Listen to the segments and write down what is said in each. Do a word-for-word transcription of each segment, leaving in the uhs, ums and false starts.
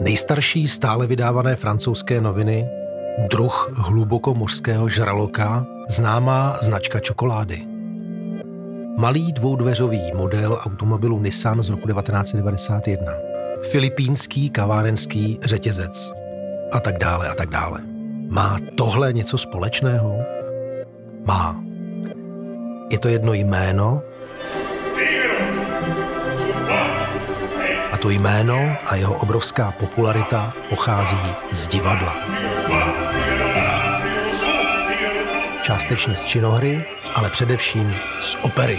nejstarší stále vydávané francouzské noviny, druh hlubokomořského žraloka, známá značka čokolády. Malý dvoudveřový model automobilu Nissan z roku devatenáct set devadesát jedna, filipínský kavárenský řetězec a tak dále a tak dále. Má tohle něco společného? Má. Je to jedno jméno a to jméno a jeho obrovská popularita pochází z divadla. Částečně z činohry, ale především z opery.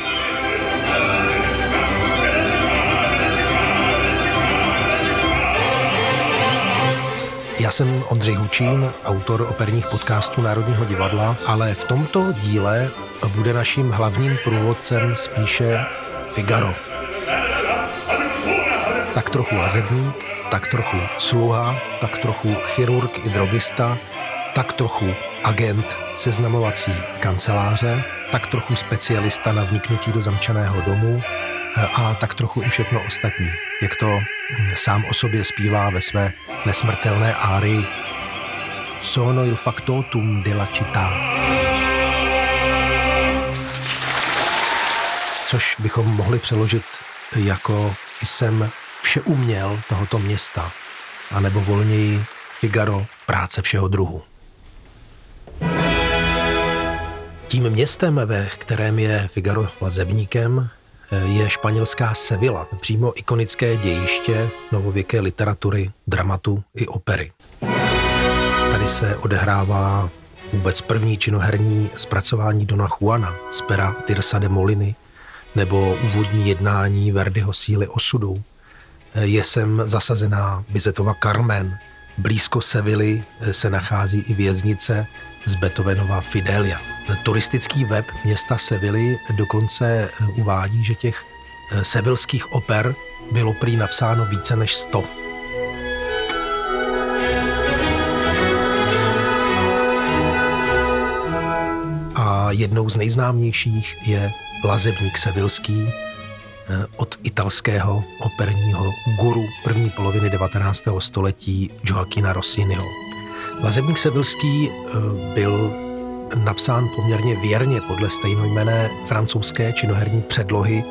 Já jsem Ondřej Hučín, autor operních podcastů Národního divadla, ale v tomto díle bude naším hlavním průvodcem spíše Figaro. Tak trochu lazebník, tak trochu sluha, tak trochu chirurg i drogista, tak trochu agent seznamovací kanceláře, tak trochu specialista na vniknutí do zamčeného domu a tak trochu i všechno ostatní, jak to sám o sobě zpívá ve své nesmrtelné árii. Sono il factotum della città. Což bychom mohli přeložit jako jsem všeuměl tohoto města, anebo volněji Figaro, práce všeho druhu. Tím městem, ve kterém je Figaro lazebníkem, je španělská Sevilla, přímo ikonické dějiště novověké literatury, dramatu i opery. Tady se odehrává vůbec první činoherní zpracování Dona Juana z pera Tirsa de Moliny nebo úvodní jednání Verdiho Síly osudu. Je sem zasazená Bizetova Carmen. Blízko Sevilly se nachází i věznice z Beethovenova Fidelia. Turistický web města Sevilly dokonce uvádí, že těch sevilských oper bylo prý napsáno více než sto. A jednou z nejznámějších je Lazebník sevillský od italského operního guru první poloviny devatenáctého století Gioachina Rossiniho. Lazebník sevillský byl napsán poměrně věrně podle stejnojmenné francouzské činoherní předlohy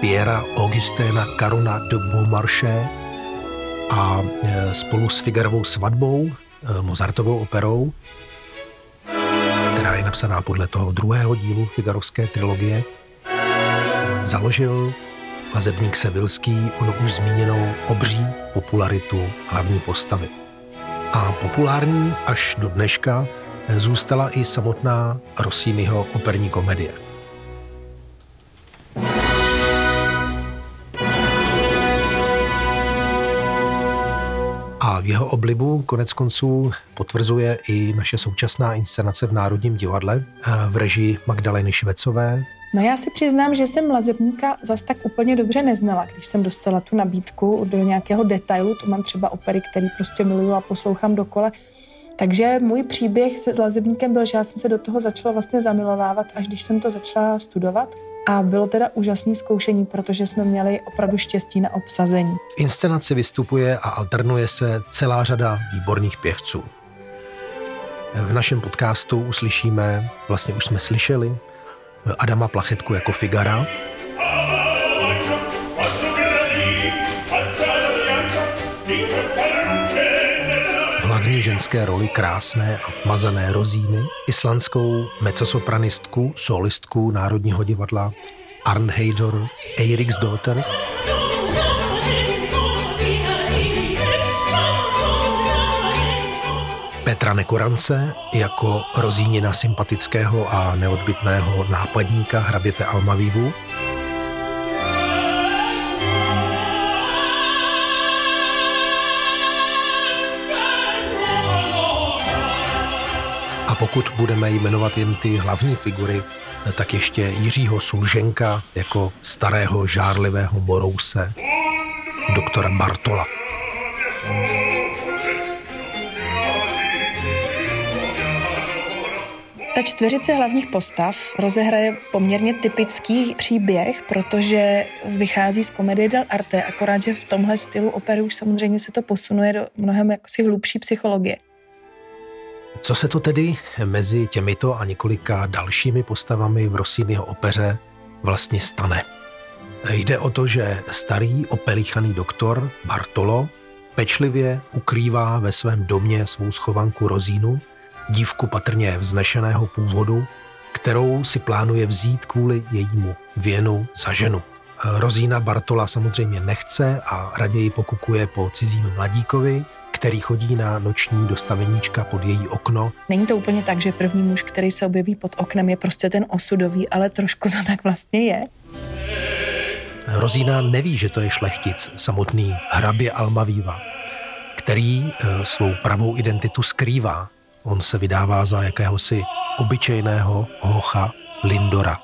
Piera Augustena Carona de Beaumarchais a spolu s Figarovou svatbou, Mozartovou operou, která je napsaná podle toho druhého dílu Figarovské trilogie, založil Lazebník sevillský ono už zmíněnou obří popularitu hlavní postavy. A populární až do dneška zůstala i samotná Rossiniho operní komedie. A v jeho oblibu koneckonců potvrzuje i naše současná inscenace v Národním divadle v režii Magdaleny Švecové. No já si přiznám, že jsem Lazebníka zas tak úplně dobře neznala, když jsem dostala tu nabídku do nějakého detailu. Tu mám třeba opery, které prostě miluju a poslouchám dokola. Takže můj příběh se s Lazebníkem byl, že já jsem se do toho začala vlastně zamilovávat, až když jsem to začala studovat. A bylo teda úžasné zkoušení, protože jsme měli opravdu štěstí na obsazení. V inscenaci vystupuje a alternuje se celá řada výborných pěvců. V našem podcastu uslyšíme, vlastně už jsme slyšeli, Adama Plachetku jako Figara, v hlavní ženské roli krásné a mazané Rosíny, islandskou mezzosopranistku, solistku Národního divadla Arnheiður Eiríksdóttir, Petra Nekorance jako Rosínina sympatického a neodbitného nápadníka hraběte Almavivu. A pokud budeme jmenovat jen ty hlavní figury, tak ještě Jiřího Sulženka jako starého žárlivého morouse doktora Bartola. Ta čtveřice hlavních postav rozehraje poměrně typický příběh, protože vychází z komedie dell'arte, akorát, že v tomhle stylu opery už samozřejmě se to posunuje do mnohem jaksi hlubší psychologie. Co se to tedy mezi těmito a několika dalšími postavami v Rossiniho opeře vlastně stane? Jde o to, že starý opelíchaný doktor Bartolo pečlivě ukrývá ve svém domě svou schovanku Rosinu, dívku patrně vznešeného původu, kterou si plánuje vzít kvůli jejímu věnu za ženu. Rosina Bartola samozřejmě nechce a raději pokukuje po cizím mladíkovi, který chodí na noční dostaveníčka pod její okno. Není to úplně tak, že první muž, který se objeví pod oknem, je prostě ten osudový, ale trošku to tak vlastně je. Rosina neví, že to je šlechtic, samotný hrabě Almaviva, který svou pravou identitu skrývá. On se vydává za jakéhosi obyčejného hocha Lindora.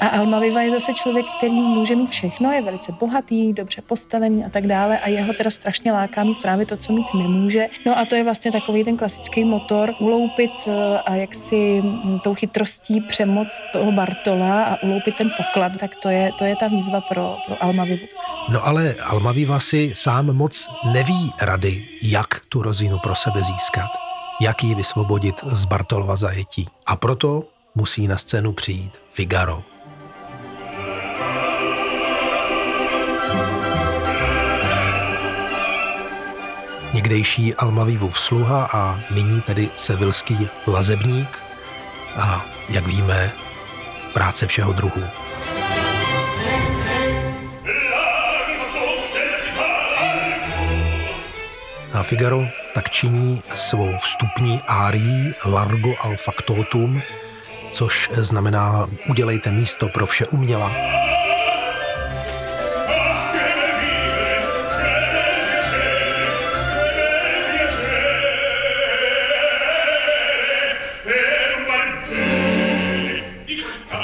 A Almaviva je zase člověk, který může mít všechno, je velice bohatý, dobře postavený a tak dále a jeho teda strašně láká mít právě to, co mít nemůže. No a to je vlastně takový ten klasický motor uloupit a jaksi tou chytrostí přemoc toho Bartola a uloupit ten poklad, tak to je, to je ta výzva pro, pro Almavivu. No ale Almaviva si sám moc neví rady, jak tu Rosinu pro sebe získat, jak ji vysvobodit z Bartolova zajetí. A proto musí na scénu přijít Figaro. Někdejší Almavivův sluha a nyní tedy sevillský lazebník a, jak víme, práce všeho druhu. A Figaro tak činí svou vstupní árií Largo al factotum, což znamená udělejte místo pro vše uměla.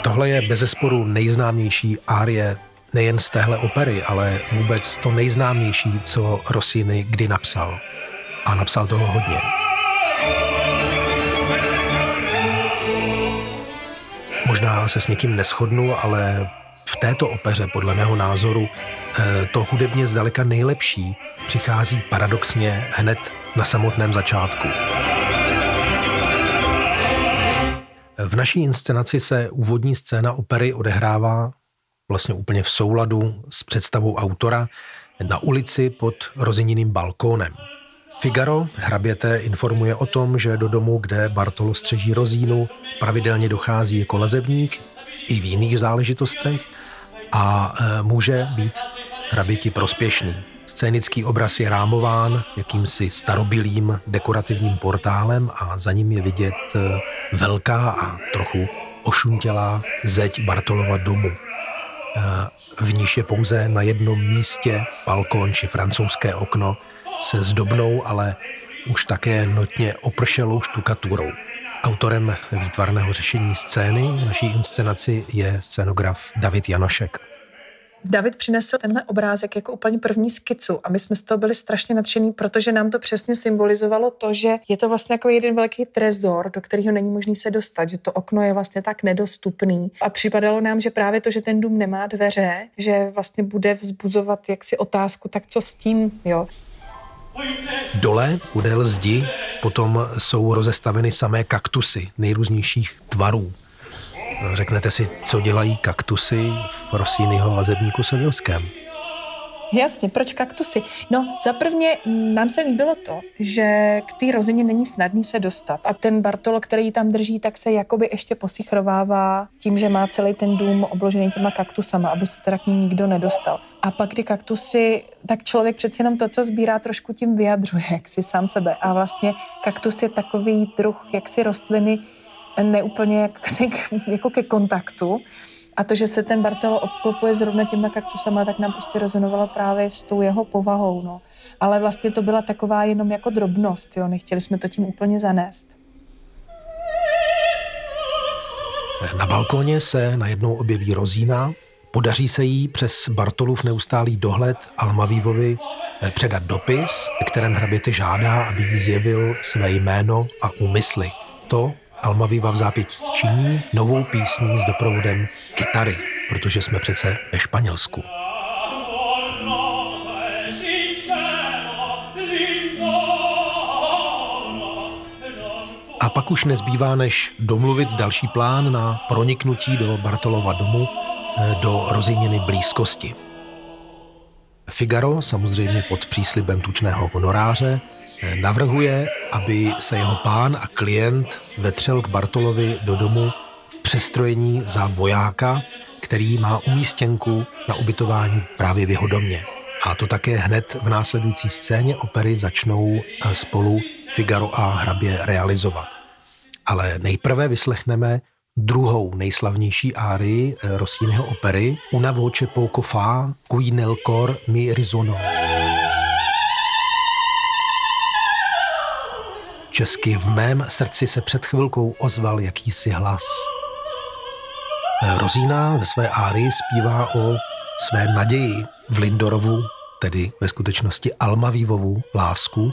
Tohle je bezesporu nejznámější árie nejen z téhle opery, ale vůbec to nejznámější, co Rossini kdy napsal. A napsal toho hodně. Možná se s někým neshodnu, ale v této opeře, podle mého názoru, to hudebně zdaleka nejlepší přichází paradoxně hned na samotném začátku. V naší inscenaci se úvodní scéna opery odehrává vlastně úplně v souladu s představou autora na ulici pod Rosininým balkónem. Figaro hraběte informuje o tom, že do domu, kde Bartolo střeží Rosinu, pravidelně dochází jako lazebník i v jiných záležitostech a může být hraběti prospěšný. Scénický obraz je rámován jakýmsi starobylým dekorativním portálem a za ním je vidět velká a trochu ošuntělá zeď Bartolova domu. V níž je pouze na jednom místě balkon či francouzské okno se zdobnou, ale už také notně opršelou štukaturou. Autorem výtvarného řešení scény v naší inscenaci je scénograf David Janošek. David přinesl tenhle obrázek jako úplně první skicu a my jsme z toho byli strašně nadšení, protože nám to přesně symbolizovalo to, že je to vlastně jako jeden velký trezor, do kterého není možný se dostat, že to okno je vlastně tak nedostupný. A připadalo nám, že právě to, že ten dům nemá dveře, že vlastně bude vzbuzovat jaksi otázku, tak co s tím, jo. Dole, podél zdi, potom jsou rozestaveny samé kaktusy nejrůznějších tvarů. Řeknete si, co dělají kaktusy v Rossiniho Lazebníku sevillském? Jasně, proč kaktusy? No, zaprvně nám se líbilo to, že k té Rosině není snadný se dostat. A ten Bartolo, který ji tam drží, tak se jakoby ještě posichrovává tím, že má celý ten dům obložený těma kaktusama, aby se teda k ní nikdo nedostal. A pak ty kaktusy, tak člověk přeci jenom to, co sbírá, trošku tím vyjadřuje, jak si sám sebe. A vlastně kaktus je takový druh, jak si rostliny, neúplně jak, jako ke kontaktu. A to, že se ten Bartolo obklopuje zrovna těma kaktusama, tak nám prostě rezonovalo právě s tou jeho povahou. No. Ale vlastně to byla taková jenom jako drobnost, jo. Nechtěli jsme to tím úplně zanést. Na balkóně se najednou objeví Rosina. Podaří se jí přes Bartolův neustálý dohled Almavivovi předat dopis, kterým hraběte žádá, aby jí zjevil své jméno a úmysly. To Almaviva v zápětí činí novou písní s doprovodem kytary, protože jsme přece ve Španělsku. A pak už nezbývá, než domluvit další plán na proniknutí do Bartolova domu, do Rosininy blízkosti. Figaro, samozřejmě pod příslibem tučného honoráře, navrhuje, aby se jeho pán a klient vetřel k Bartolovi do domu v přestrojení za vojáka, který má umístěnku na ubytování právě v jeho domě. A to také hned v následující scéně opery začnou spolu Figaro a hrabě realizovat. Ale nejprve vyslechneme druhou nejslavnější árii Rossiniho opery Una voce poco fa, cui nel cor mi risonò. Česky v mém srdci se před chvilkou ozval jakýsi hlas. Rosina ve své árii zpívá o své naději v Lindorovu, tedy ve skutečnosti Almavivovu lásku,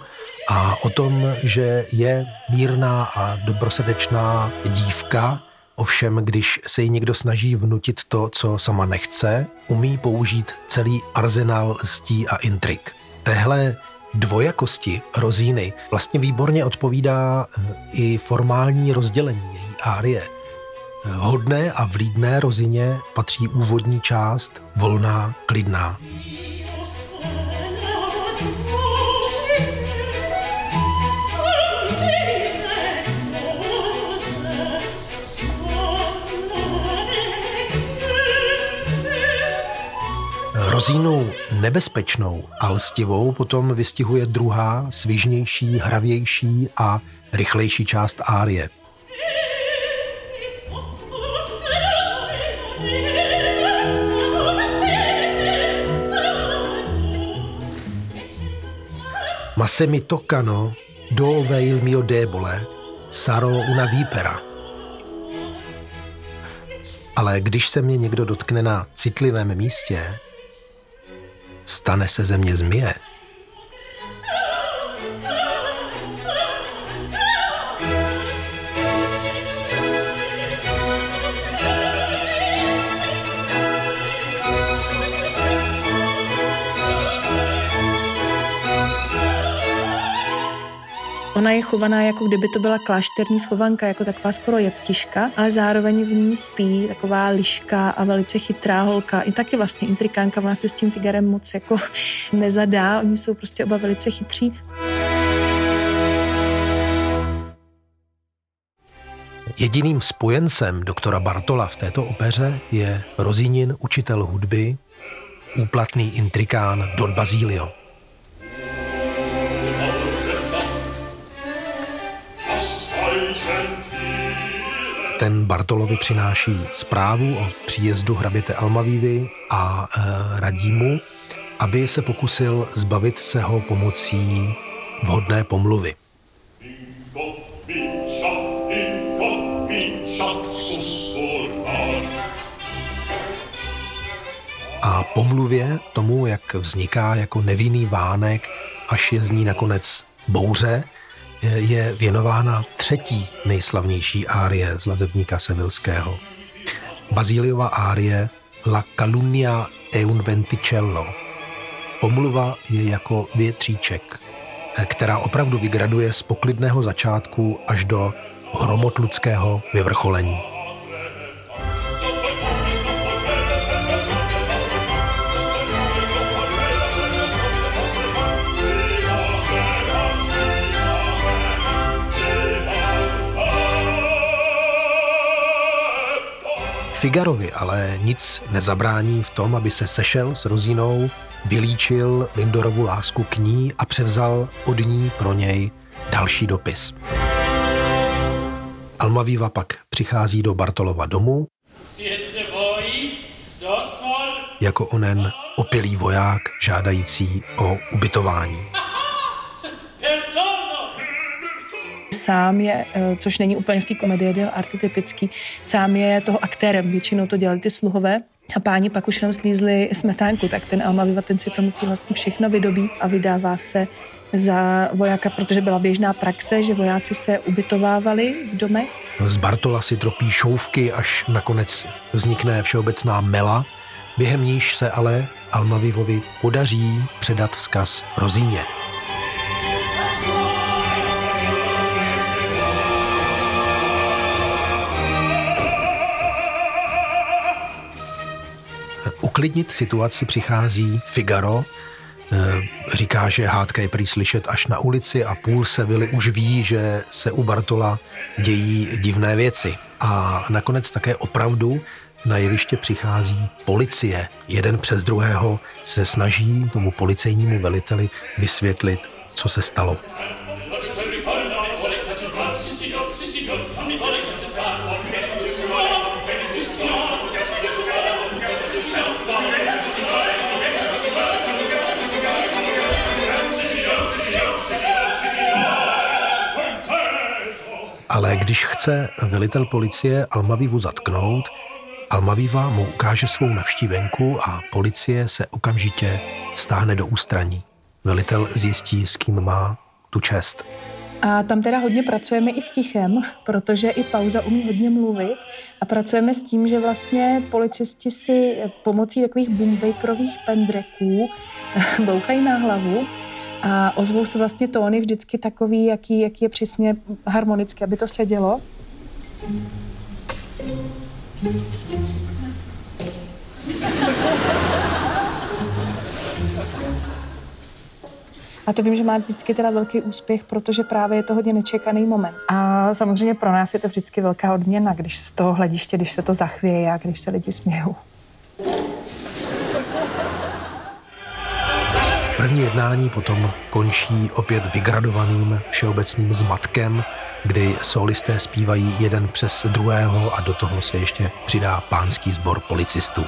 a o tom, že je mírná a dobrosrdečná dívka, ovšem když se jí někdo snaží vnutit to, co sama nechce, umí použít celý arzenál lstí a intrik. Téhle dvojakosti Rosiny vlastně výborně odpovídá i formální rozdělení její árie. Hodné a vlídné Rosině patří úvodní část, volná, klidná. Rosínu nebezpečnou a lstivou potom vystihuje druhá, svižnější, hravější a rychlejší část árie. Ma se mi toccano dove il mio debole sarò una vipera. Ale když se mě někdo dotkne na citlivém místě, stane se ze mě zmije. Ona je chovaná, jako kdyby to byla klášterní schovanka, jako taková skoro jeptiška, ale zároveň v ní spí taková liška a velice chytrá holka. I taky vlastně intrikánka, ona se s tím Figarem moc jako nezadá, oni jsou prostě oba velice chytří. Jediným spojencem doktora Bartola v této opeře je Rosinin učitel hudby, úplatný intrikán Don Basilio. Ten Bartolovi přináší zprávu o příjezdu hraběte Almavivy a e, radí mu, aby se pokusil zbavit se ho pomocí vhodné pomluvy. A pomluvě tomu, jak vzniká jako nevinný vánek, až je z ní nakonec bouře, je věnována třetí nejslavnější árie z Lazebníka sevillského. Basiliova árie La calunnia è un venticello. Pomluva je jako větříček, která opravdu vygraduje z poklidného začátku až do hromotluckého vyvrcholení. Figarovi ale nic nezabrání v tom, aby se sešel s Rosinou, vylíčil Lindorovu lásku k ní a převzal od ní pro něj další dopis. Almaviva pak přichází do Bartolova domu jako onen opilý voják žádající o ubytování. Sám je, což není úplně v té komedii dell'arte typický, sám je toho aktérem, většinou to dělali ty sluhové a páni pak už jenom slízli smetánku, tak ten Almaviva ten si to musí vlastně všechno vydobít a vydává se za vojáka, protože byla běžná praxe, že vojáci se ubytovávali v domech. Z Bartola si tropí šouvky, až nakonec vznikne všeobecná mela, během níž se ale Almavivovi podaří předat vzkaz Rosině. Uklidnit situaci přichází Figaro, říká, že hádka je prý slyšet až na ulici a půl Sevily už ví, že se u Bartola dějí divné věci. A nakonec také opravdu na jeviště přichází policie. Jeden přes druhého se snaží tomu policejnímu veliteli vysvětlit, co se stalo. Ale když chce velitel policie Almavivu zatknout, Almaviva mu ukáže svou navštívenku a policie se okamžitě stáhne do ústraní. Velitel zjistí, s kým má tu čest. A tam teda hodně pracujeme i s tichem, protože i pauza umí hodně mluvit a pracujeme s tím, že vlastně policisti si pomocí takových boomwakerových pendreků bouchají na hlavu a ozvou se vlastně tóny vždycky takový, jaký, jaký je přesně harmonicky, aby to sedělo. A to vím, že má vždycky teda velký úspěch, protože právě je to hodně nečekaný moment. A samozřejmě pro nás je to vždycky velká odměna, když z toho hlediště, když se to zachvěje a když se lidi smějou. První jednání potom končí opět vygradovaným všeobecným zmatkem, kdy solisté zpívají jeden přes druhého a do toho se ještě přidá pánský sbor policistů.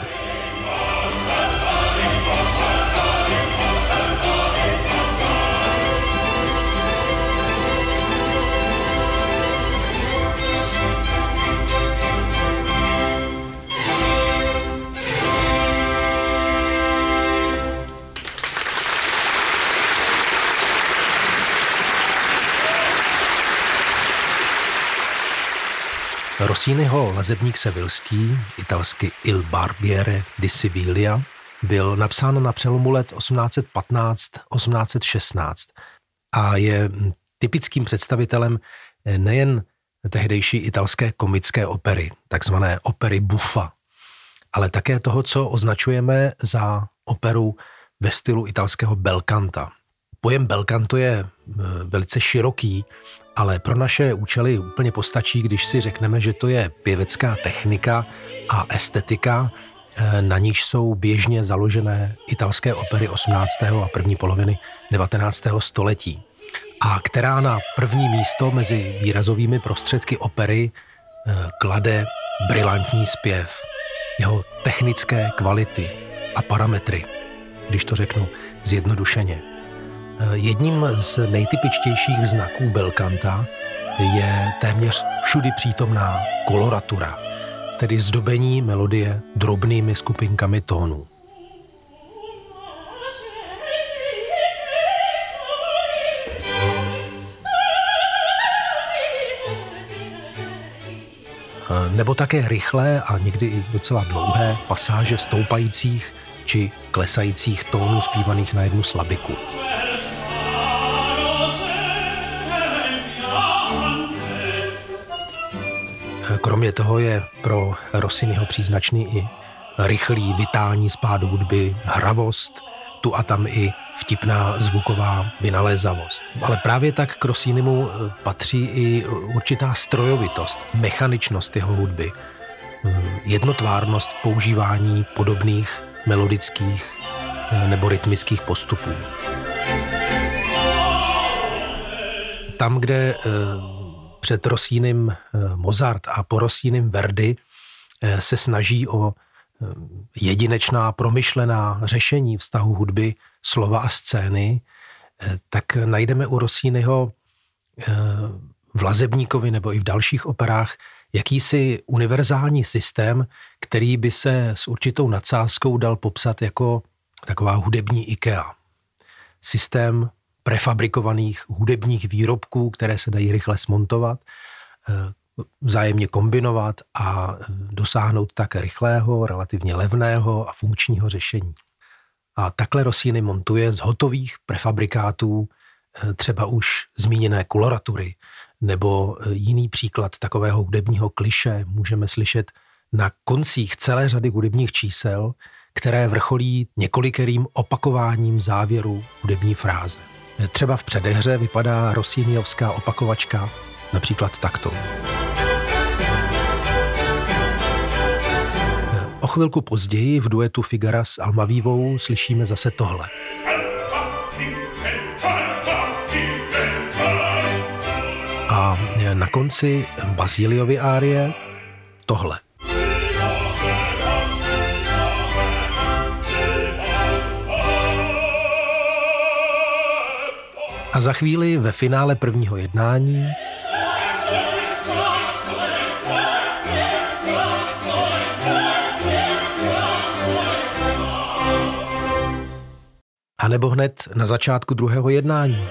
Rossiniho Lazebník sevillský, italsky Il Barbiere di Siviglia, byl napsán na přelomu let osmnáct patnáct až osmnáct šestnáct a je typickým představitelem nejen tehdejší italské komické opery, takzvané opery buffa, ale také toho, co označujeme za operu ve stylu italského belcanta. Pojem belcanto je velice široký, ale pro naše účely úplně postačí, když si řekneme, že to je pěvecká technika a estetika, na níž jsou běžně založené italské opery osmnáctého a první poloviny devatenáctého století a která na první místo mezi výrazovými prostředky opery klade brilantní zpěv, jeho technické kvality a parametry, když to řeknu zjednodušeně. Jedním z nejtypičtějších znaků belcanta je téměř všudy přítomná koloratura, tedy zdobení melodie drobnými skupinkami tónů. Nebo také rychlé a někdy i docela dlouhé pasáže stoupajících či klesajících tónů zpívaných na jednu slabiku. Kromě toho je pro Rossiniho příznačný i rychlý, vitální spád hudby, hravost, tu a tam i vtipná zvuková vynalézavost. Ale právě tak k Rossinimu patří i určitá strojovitost, mechaničnost jeho hudby, jednotvárnost v používání podobných melodických nebo rytmických postupů. Tam, kde před Rossínem Mozart a po Rossínem Verdi se snaží o jedinečná, promyšlená řešení vztahu hudby, slova a scény, tak najdeme u Rossiniho v Lazebníkovi nebo i v dalších operách jakýsi univerzální systém, který by se s určitou nadsázkou dal popsat jako taková hudební IKEA. Systém prefabrikovaných hudebních výrobků, které se dají rychle smontovat, vzájemně kombinovat a dosáhnout tak rychlého, relativně levného a funkčního řešení. A takhle Rossini montuje z hotových prefabrikátů třeba už zmíněné koloratury, nebo jiný příklad takového hudebního klišé můžeme slyšet na koncích celé řady hudebních čísel, které vrcholí několikerým opakováním závěru hudební fráze. Třeba v předehře vypadá rossiniovská opakovačka například takto. O chvilku později v duetu Figara s Almavivou slyšíme zase tohle. A na konci Basiliovy árie tohle. A za chvíli ve finále prvního jednání a nebo hned na začátku druhého jednání.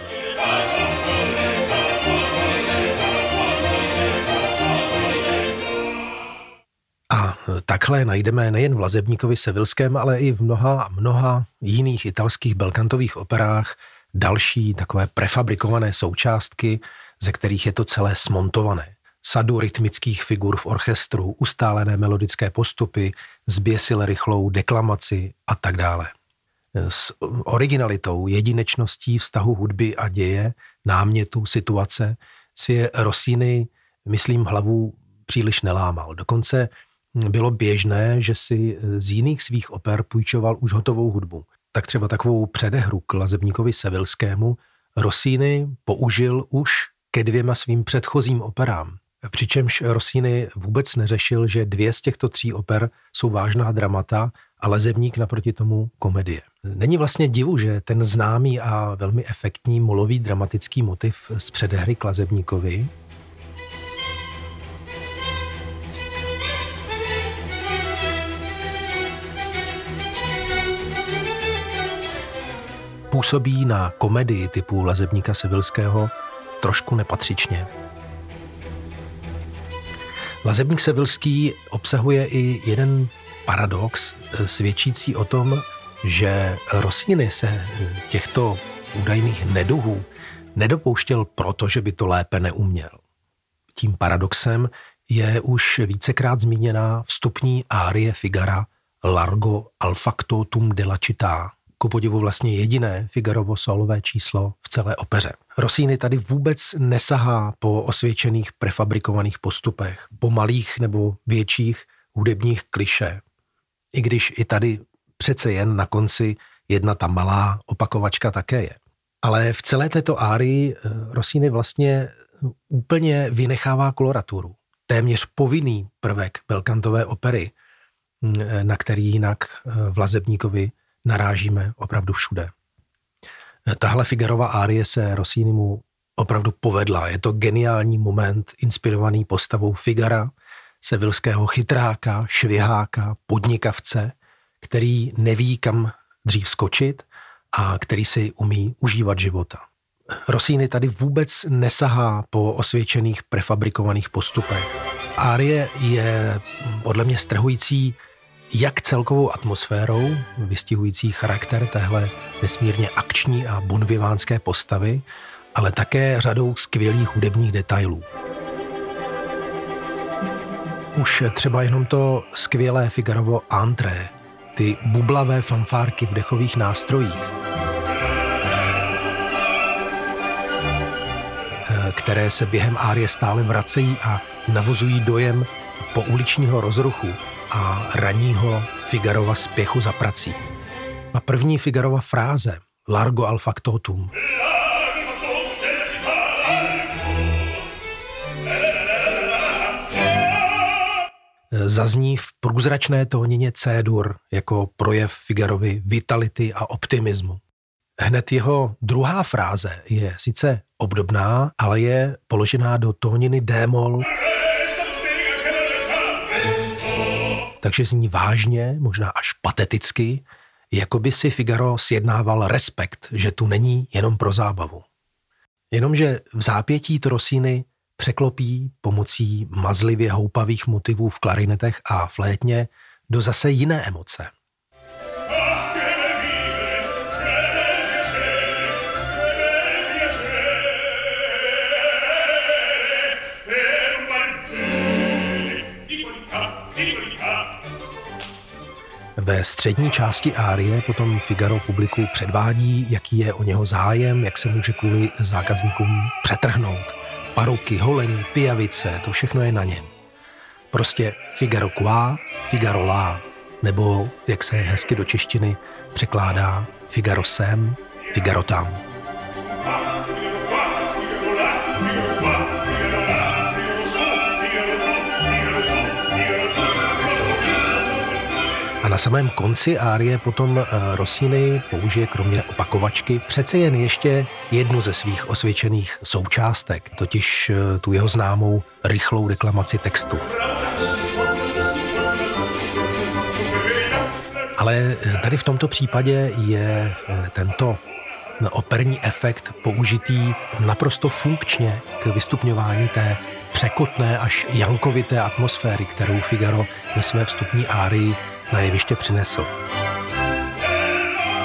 A takhle najdeme nejen v Lazebníkovi sevillském, ale i v mnoha a mnoha jiných italských belcantových operách další takové prefabrikované součástky, ze kterých je to celé smontované. Sadu rytmických figur v orchestru, ustálené melodické postupy, zběsile rychlou deklamaci a tak dále. S originalitou, jedinečností vztahu hudby a děje, námětu, situace si Rossini, myslím, hlavu příliš nelámal. Dokonce bylo běžné, že si z jiných svých oper půjčoval už hotovou hudbu. Tak třeba takovou předehru k Lazebníkovi sevillskému Rossini použil už ke dvěma svým předchozím operám. Přičemž Rossini vůbec neřešil, že dvě z těchto tří oper jsou vážná dramata a Lazebník naproti tomu komedie. Není vlastně divu, že ten známý a velmi efektní molový dramatický motiv z předehry k Lazebníkovi působí na komedii typu Lazebníka sevillského trošku nepatřičně. Lazebník sevillský obsahuje i jeden paradox, svědčící o tom, že Rossini se těchto údajných neduhů nedopouštěl proto, že by to lépe neuměl. Tím paradoxem je už vícekrát zmíněná vstupní árie Figara Largo al factotum della città, ku podivu vlastně jediné Figarovo solové číslo v celé opeře. Rossini tady vůbec nesahá po osvědčených prefabrikovaných postupech, po malých nebo větších hudebních klišé. I když i tady přece jen na konci jedna ta malá opakovačka také je. Ale v celé této árii Rossini vlastně úplně vynechává koloraturu. Téměř povinný prvek belcantové opery, na který jinak v Lazebníkovi narážíme opravdu všude. Tahle Figarova árie se Rossinimu opravdu povedla. Je to geniální moment inspirovaný postavou Figara, sevillského chytráka, šviháka, podnikavce, který neví, kam dřív skočit a který si umí užívat života. Rossini tady vůbec nesahá po osvědčených prefabrikovaných postupech. Árie je podle mě strhující jak celkovou atmosférou, vystihující charakter téhle nesmírně akční a bonvivánské postavy, ale také řadou skvělých hudebních detailů. Už třeba jenom to skvělé Figarovo entrée, ty bublavé fanfárky v dechových nástrojích, které se během árie stále vracejí a navozují dojem pouličního rozruchu a raního Figarova spěchu za prací. A první Figarova fráze, Largo al factotum, zazní v průzračné tónině C-dur jako projev Figarovy vitality a optimismu. Hned jeho druhá fráze je sice obdobná, ale je položená do tóniny D-moll, takže zní vážně, možná až pateticky, jakoby si Figaro sjednával respekt, že tu není jenom pro zábavu. Jenomže v zápětí to Rossini překlopí pomocí mazlivě houpavých motivů v klarinetech a flétně do zase jiné emoce. Ve střední části árie potom Figaro publiku předvádí, jaký je o něho zájem, jak se může kvůli zákazníkům přetrhnout. Paruky, holení, pijavice, to všechno je na něm. Prostě Figaro qua, Figaro la, nebo, jak se hezky do češtiny překládá, Figaro sem, Figaro tam. A na samém konci árie potom Rossini použije kromě opakovačky přece jen ještě jednu ze svých osvědčených součástek, totiž tu jeho známou rychlou deklamaci textu. Ale tady v tomto případě je tento operní efekt použitý naprosto funkčně k vystupňování té překotné až jankovité atmosféry, kterou Figaro ve své vstupní árii na jeviště přinesl.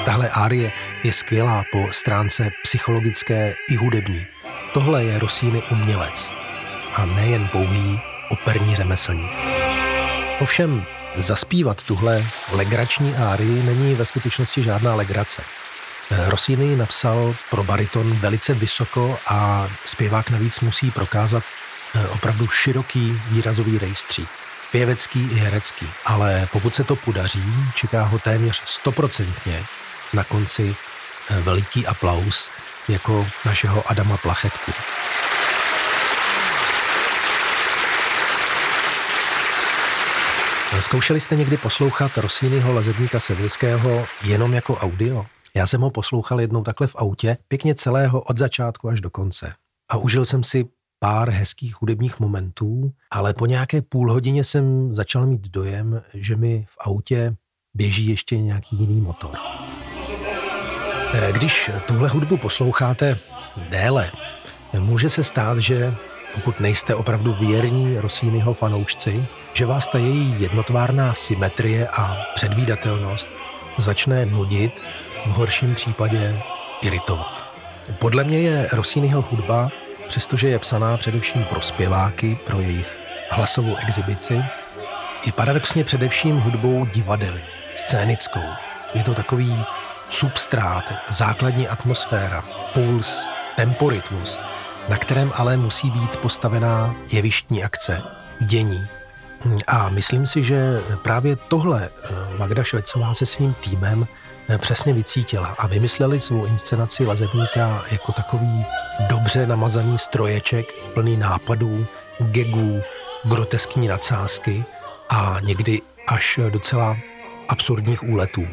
Tahle árie je skvělá po stránce psychologické i hudební. Tohle je Rossini umělec a nejen pouhý operní řemeslník. Ovšem, zaspívat tuhle legrační árii není ve skutečnosti žádná legrace. Rossini napsal pro bariton velice vysoko a zpěvák navíc musí prokázat opravdu široký výrazový rejstřík. Pěvecký i herecký, ale pokud se to podaří, čeká ho téměř stoprocentně na konci veliký aplaus jako našeho Adama Plachetku. Zkoušeli jste někdy poslouchat Rossiniho Lazebníka sevillského jenom jako audio? Já jsem ho poslouchal jednou takhle v autě, pěkně celého od začátku až do konce. A užil jsem si pár hezkých hudebních momentů, ale po nějaké půl hodině jsem začal mít dojem, že mi v autě běží ještě nějaký jiný motor. Když tuhle hudbu posloucháte déle, může se stát, že pokud nejste opravdu věrní Rossiniho fanoušci, že vás ta její jednotvárná symetrie a předvídatelnost začne nudit, v horším případě iritovat. Podle mě je Rossiniho hudba, přestože je psaná především pro zpěváky, pro jejich hlasovou exibici, je paradoxně především hudbou divadelní, scénickou. Je to takový substrát, základní atmosféra, puls, temporitmus, na kterém ale musí být postavená jevištní akce, dění. A myslím si, že právě tohle Magda Švecová se svým týmem přesně vycítila a vymysleli svou inscenaci Lazebníka jako takový dobře namazaný stroječek, plný nápadů, gegů, groteskní nadsázky a někdy až docela absurdních úletů.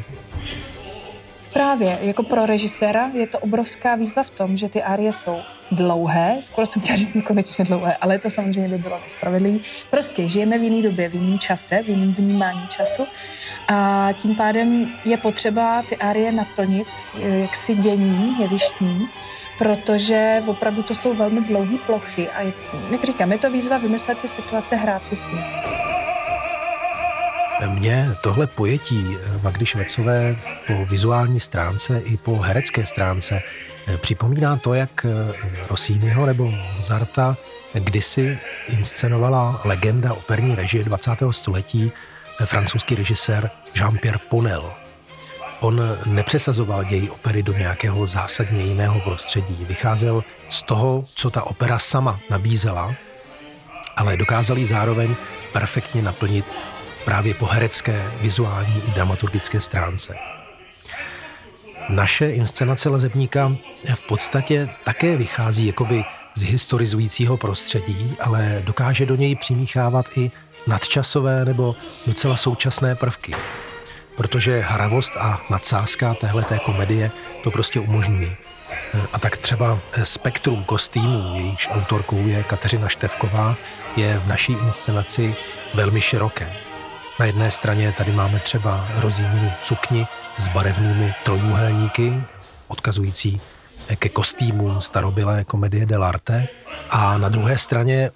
Právě jako pro režiséra je to obrovská výzva v tom, že ty árie jsou dlouhé, skoro jsem chtěla říct nekonečně dlouhé, ale to samozřejmě by bylo nespravedlivé. Prostě žijeme v jiný době, v jiném čase, v jiném vnímání času a tím pádem je potřeba ty árie naplnit jaksi děním, jevištním, protože opravdu to jsou velmi dlouhé plochy a je, jak říkám, je to výzva vymyslet ty situace, hrát si s tím. Mně tohle pojetí Magdy Švecové po vizuální stránce i po herecké stránce připomíná to, jak Rossiniho nebo Mozarta kdysi inscenovala legenda operní režie dvacátého století francouzský režisér Jean-Pierre Ponnelle. On nepřesazoval děj opery do nějakého zásadně jiného prostředí. Vycházel z toho, co ta opera sama nabízela, ale dokázal ji zároveň perfektně naplnit právě po herecké, vizuální i dramaturgické stránce. Naše inscenace Lazebníka v podstatě také vychází jakoby z historizujícího prostředí, ale dokáže do něj přimíchávat i nadčasové nebo docela současné prvky, protože haravost a nadsázka téhleté komedie to prostě umožňují. A tak třeba spektrum kostýmů, jejichž autorkou je Kateřina Števková, je v naší inscenaci velmi široké. Na jedné straně tady máme třeba Rosiniu sukni, s barevnými trojúhelníky, odkazující ke kostýmům starobylé komedie dell'arte, a na druhé straně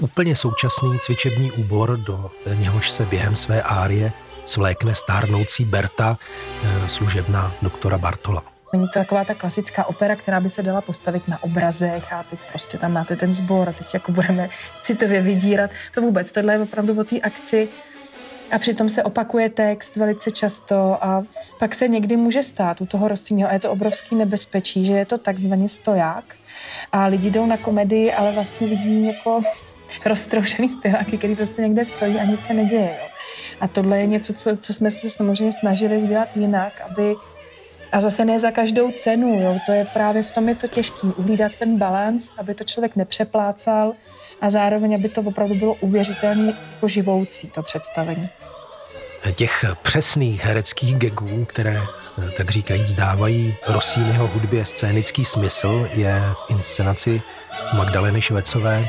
úplně současný cvičební úbor, do něhož se během své árie svlékne stárnoucí Berta, služebna doktora Bartola. Není to taková ta klasická opera, která by se dala postavit na obrazech a teď prostě tam máte ten sbor a teď jako budeme citově vydírat. To vůbec, tohle je opravdu o té akci a přitom se opakuje text velice často a pak se někdy může stát u toho Rossiniho, a je to obrovský nebezpečí, že je to takzvaný stoják a lidi jdou na komedii, ale vlastně vidí jako roztroušený zpěváky, který prostě někde stojí a nic se neděje. Jo. A tohle je něco, co, co jsme se samozřejmě snažili udělat jinak, aby... A zase ne za každou cenu, jo. To je právě v tom je to těžký, uhlídat ten balanc, aby to člověk nepřeplácal a zároveň, aby to opravdu bylo uvěřitelné, jako živoucí to představení. Těch přesných hereckých gagů, které tak říkajíc dávají Rossiniho hudbě scénický smysl, je v inscenaci Magdaleny Švecové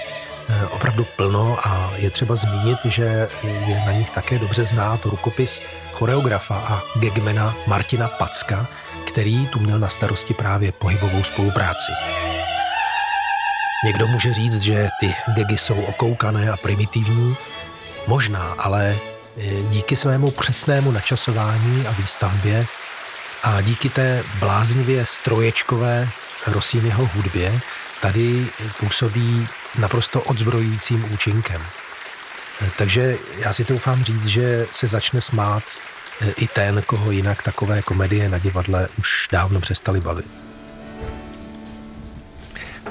opravdu plno a je třeba zmínit, že je na nich také dobře znát rukopis choreografa a gagmana Martina Packa, který tu měl na starosti právě pohybovou spolupráci. Někdo může říct, že ty gagy jsou okoukané a primitivní. Možná, ale díky svému přesnému načasování a výstavbě a díky té bláznivě stroječkové Rossiniho hudbě tady působí naprosto odzbrojujícím účinkem. Takže já si doufám říct, že se začne smát i ten, koho jinak takové komedie na divadle už dávno přestaly bavit.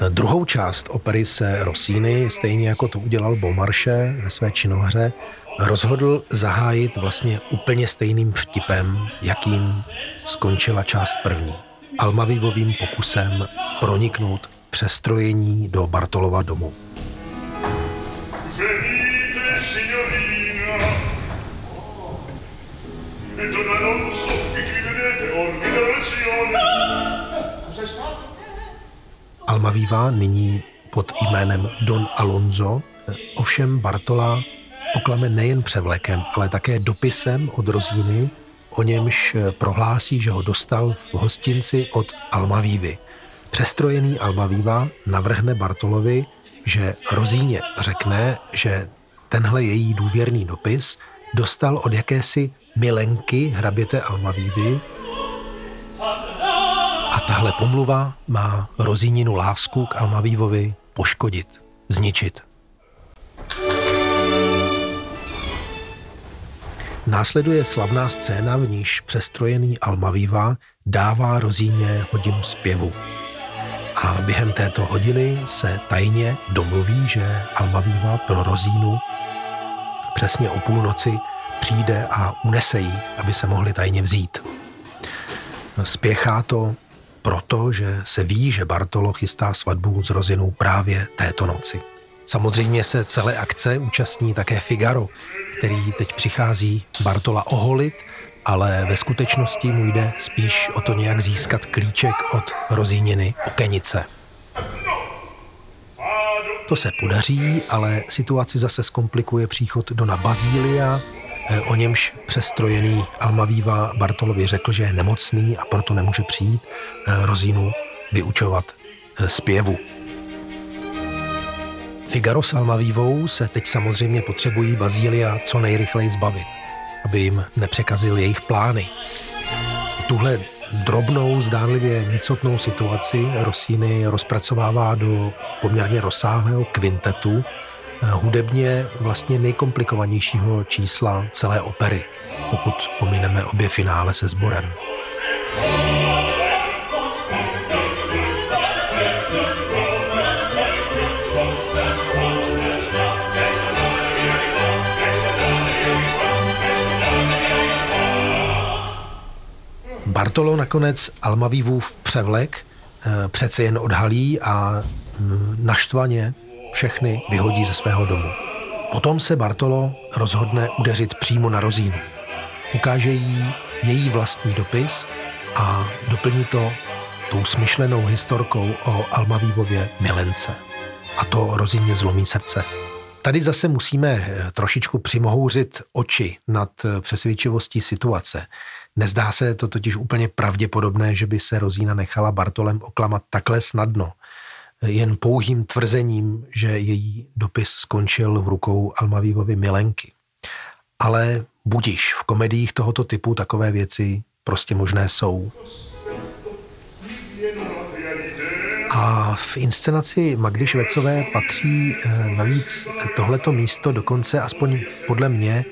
Druhou část opery se Rossini, stejně jako to udělal Beaumarchais ve své činohře, rozhodl zahájit vlastně úplně stejným vtipem, jakým skončila část první. Almavivovým pokusem proniknout v přestrojení do Bartolova domu. Almaviva, nyní pod jménem Don Alonso, ovšem Bartola oklame nejen převlekem, ale také dopisem od Rossini, o němž prohlásí, že ho dostal v hostinci od Almavivy. Přestrojený Almaviva navrhne Bartolovi, že Rosině řekne, že tenhle její důvěrný dopis dostal od jakési milenky hraběte Almavivy a tahle pomluva má Rosininu lásku k Almavivovi poškodit, zničit. Následuje slavná scéna, v níž přestrojený Almaviva dává Rosině hodinu zpěvu. A během této hodiny se tajně domluví, že Almaviva pro Rosinu přesně o půlnoci přijde a unese jí, aby se mohli tajně vzít. Spěchá to proto, že se ví, že Bartolo chystá svatbu s Rosinou právě této noci. Samozřejmě se celé akce účastní také Figaro, který teď přichází Bartola oholit, ale ve skutečnosti mu jde spíš o to nějak získat klíček od Rosininy okenice. To se podaří, ale situaci zase zkomplikuje příchod dona Basilia, o němž přestrojený Almaviva Bartolovi řekl, že je nemocný a proto nemůže přijít Rosinu vyučovat zpěvu. Figaro s Almavivou se teď samozřejmě potřebují Basilia co nejrychleji zbavit, aby jim nepřekazil jejich plány. Tuhle drobnou, zdánlivě výcotnou situaci Rossini rozpracovává do poměrně rozsáhlého kvintetu, hudebně vlastně nejkomplikovanějšího čísla celé opery, pokud pomineme obě finále se sborem. Bartolo nakonec Almavivův převlek přece jen odhalí a naštvaně všechny vyhodí ze svého domu. Potom se Bartolo rozhodne udeřit přímo na Rosinu. Ukáže jí její vlastní dopis a doplní to tou smyšlenou historkou o Almavivově milence. A to Rosině zlomí srdce. Tady zase musíme trošičku přimhouřit oči nad přesvědčivostí situace. Nezdá se to totiž úplně pravděpodobné, že by se Rosina nechala Bartolem oklamat takhle snadno. Jen pouhým tvrzením, že její dopis skončil v rukou Almavivovy milenky. Ale budiš, v komediích tohoto typu takové věci prostě možné jsou. A v inscenaci Magdy Švecové patří navíc tohleto místo dokonce, aspoň podle mě,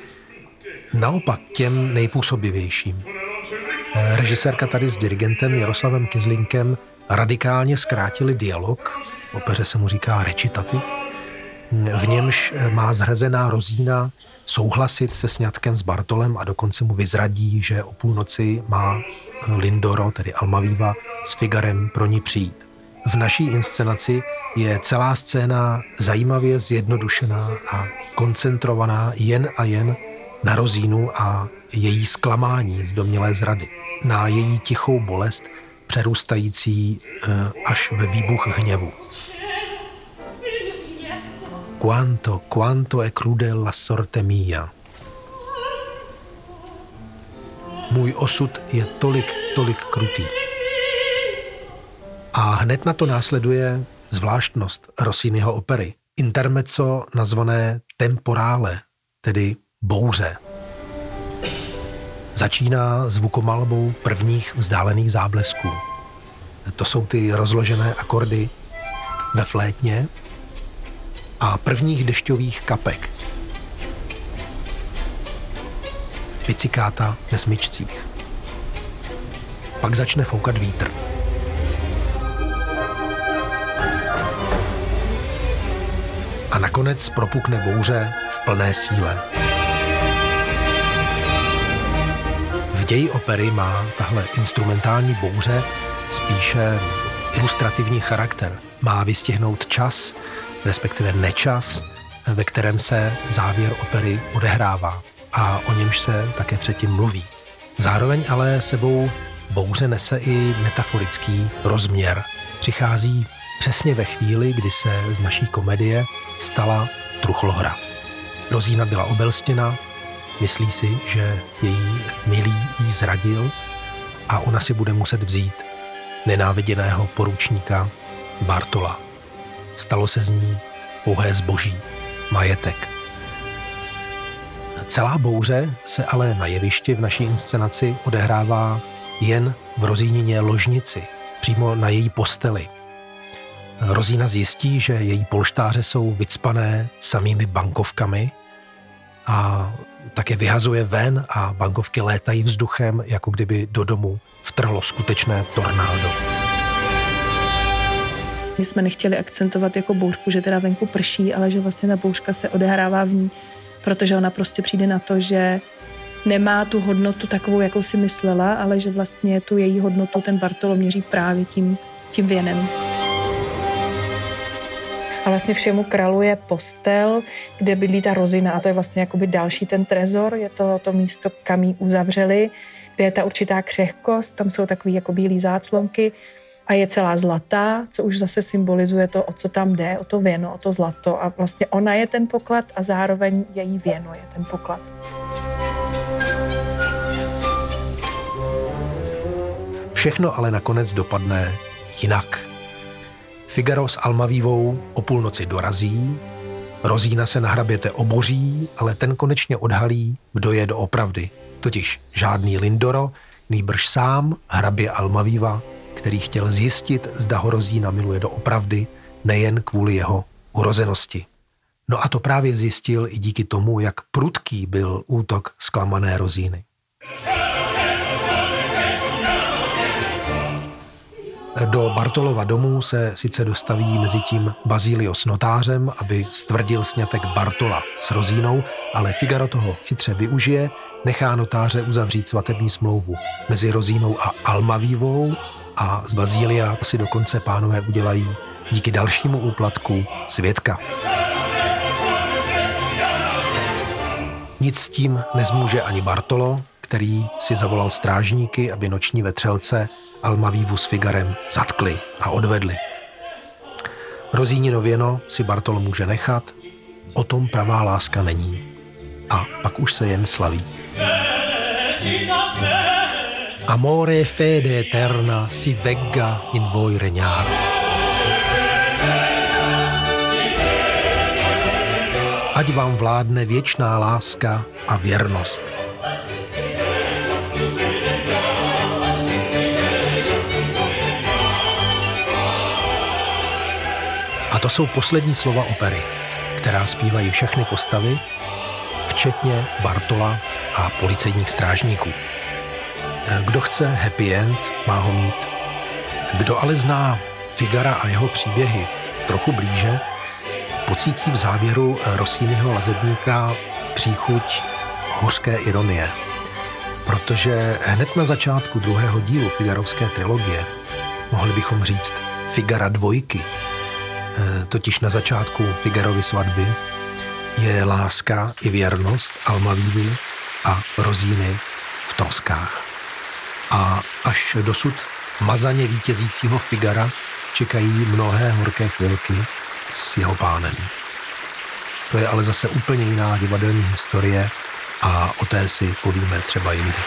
naopak těm nejpůsobivějším. Režisérka tady s dirigentem Jaroslavem Kizlinkem radikálně zkrátili dialog, v opeře se mu říká recitativ, v němž má zhrazená Rosína souhlasit se sňatkem s Bartolem a dokonce mu vyzradí, že o půlnoci má Lindoro, tedy Almaviva, s Figarem pro ní přijít. V naší inscenaci je celá scéna zajímavě zjednodušená a koncentrovaná jen a jen na Rosínu a její zklamání z domnělé zrady, na její tichou bolest, přerůstající až ve výbuch hněvu. Quanto, quanto è crude la sorte mia. Můj osud je tolik, tolik krutý. A hned na to následuje zvláštnost Rossiniho opery. Intermezzo nazvané temporále, tedy bouře. Začíná zvukomalbou prvních vzdálených záblesků. To jsou ty rozložené akordy ve flétně a prvních dešťových kapek. Pizzikáta ve smyčcích. Pak začne foukat vítr. A nakonec propukne bouře v plné síle. V ději opery má tahle instrumentální bouře spíše ilustrativní charakter. Má vystihnout čas, respektive nečas, ve kterém se závěr opery odehrává a o němž se také předtím mluví. Zároveň ale sebou bouře nese i metaforický rozměr. Přichází přesně ve chvíli, kdy se z naší komedie stala truchlohra. Rosína byla obelstěna, myslí si, že její milý jí zradil a ona si bude muset vzít nenáviděného poručníka Bartola. Stalo se z ní pouhé zboží, majetek. Celá bouře se ale na jevišti v naší inscenaci odehrává jen v Rosínině ložnici, přímo na její posteli. Rosína zjistí, že její polštáře jsou vycpané samými bankovkami a také vyhazuje ven a bankovky létají vzduchem, jako kdyby do domu vtrhlo skutečné tornádo. My jsme nechtěli akcentovat jako bouřku, že teda venku prší, ale že vlastně ta bouřka se odehrává v ní, protože ona prostě přijde na to, že nemá tu hodnotu takovou, jakou si myslela, ale že vlastně tu její hodnotu ten Bartolo měří právě tím, tím věnem. A vlastně všemu kraluje postel, kde bydlí ta Rosina. A to je vlastně jakoby další ten trezor. Je to to místo, kam ji uzavřeli, kde je ta určitá křehkost. Tam jsou takový jako bílý záclonky a je celá zlatá, co už zase symbolizuje to, o co tam jde, o to věno, o to zlato. A vlastně ona je ten poklad a zároveň její věno je ten poklad. Všechno ale nakonec dopadne jinak. Figaro s Almavivou o půlnoci dorazí, Rosína se na hraběte oboří, ale ten konečně odhalí, kdo je doopravdy. Totiž žádný Lindoro, nýbrž sám hrabě Almaviva, který chtěl zjistit, zda ho Rosína miluje doopravdy, nejen kvůli jeho urozenosti. No a to právě zjistil i díky tomu, jak prudký byl útok zklamané Rosíny. Do Bartolova domu se sice dostaví mezi tím Basilio s notářem, aby stvrdil sňatek Bartola s Rosínou, ale Figaro toho chytře využije, nechá notáře uzavřít svatební smlouvu mezi Rosínou a Almavivou a z Basilia si dokonce pánové udělají díky dalšímu úplatku svědka. Nic s tím nezmůže ani Bartolo, který si zavolal strážníky, aby noční vetřelce Almavivu s Figarem zatkli a odvedli. Rosínino věno si Bartolo může nechat, o tom pravá láska není. A pak už se jen slaví. Amore fede eterna si vegga in voi regnar. Ať vám vládne věčná láska a věrnost. A to jsou poslední slova opery, která zpívají všechny postavy, včetně Bartola a policejních strážníků. Kdo chce happy end, má ho mít. Kdo ale zná Figara a jeho příběhy trochu blíže, pocítí v závěru Rossiniho Lazebníka příchuť hořké ironie. Protože hned na začátku druhého dílu Figarovské trilogie, mohli bychom říct Figara dvojky, totiž na začátku Figarovy svatby, je láska i věrnost Almavivy a Rosiny v troskách. A až dosud mazaně vítězícího Figara čekají mnohé horké chvilky s jeho pánem. To je ale zase úplně jiná divadelní historie a o té si povíme třeba jindy.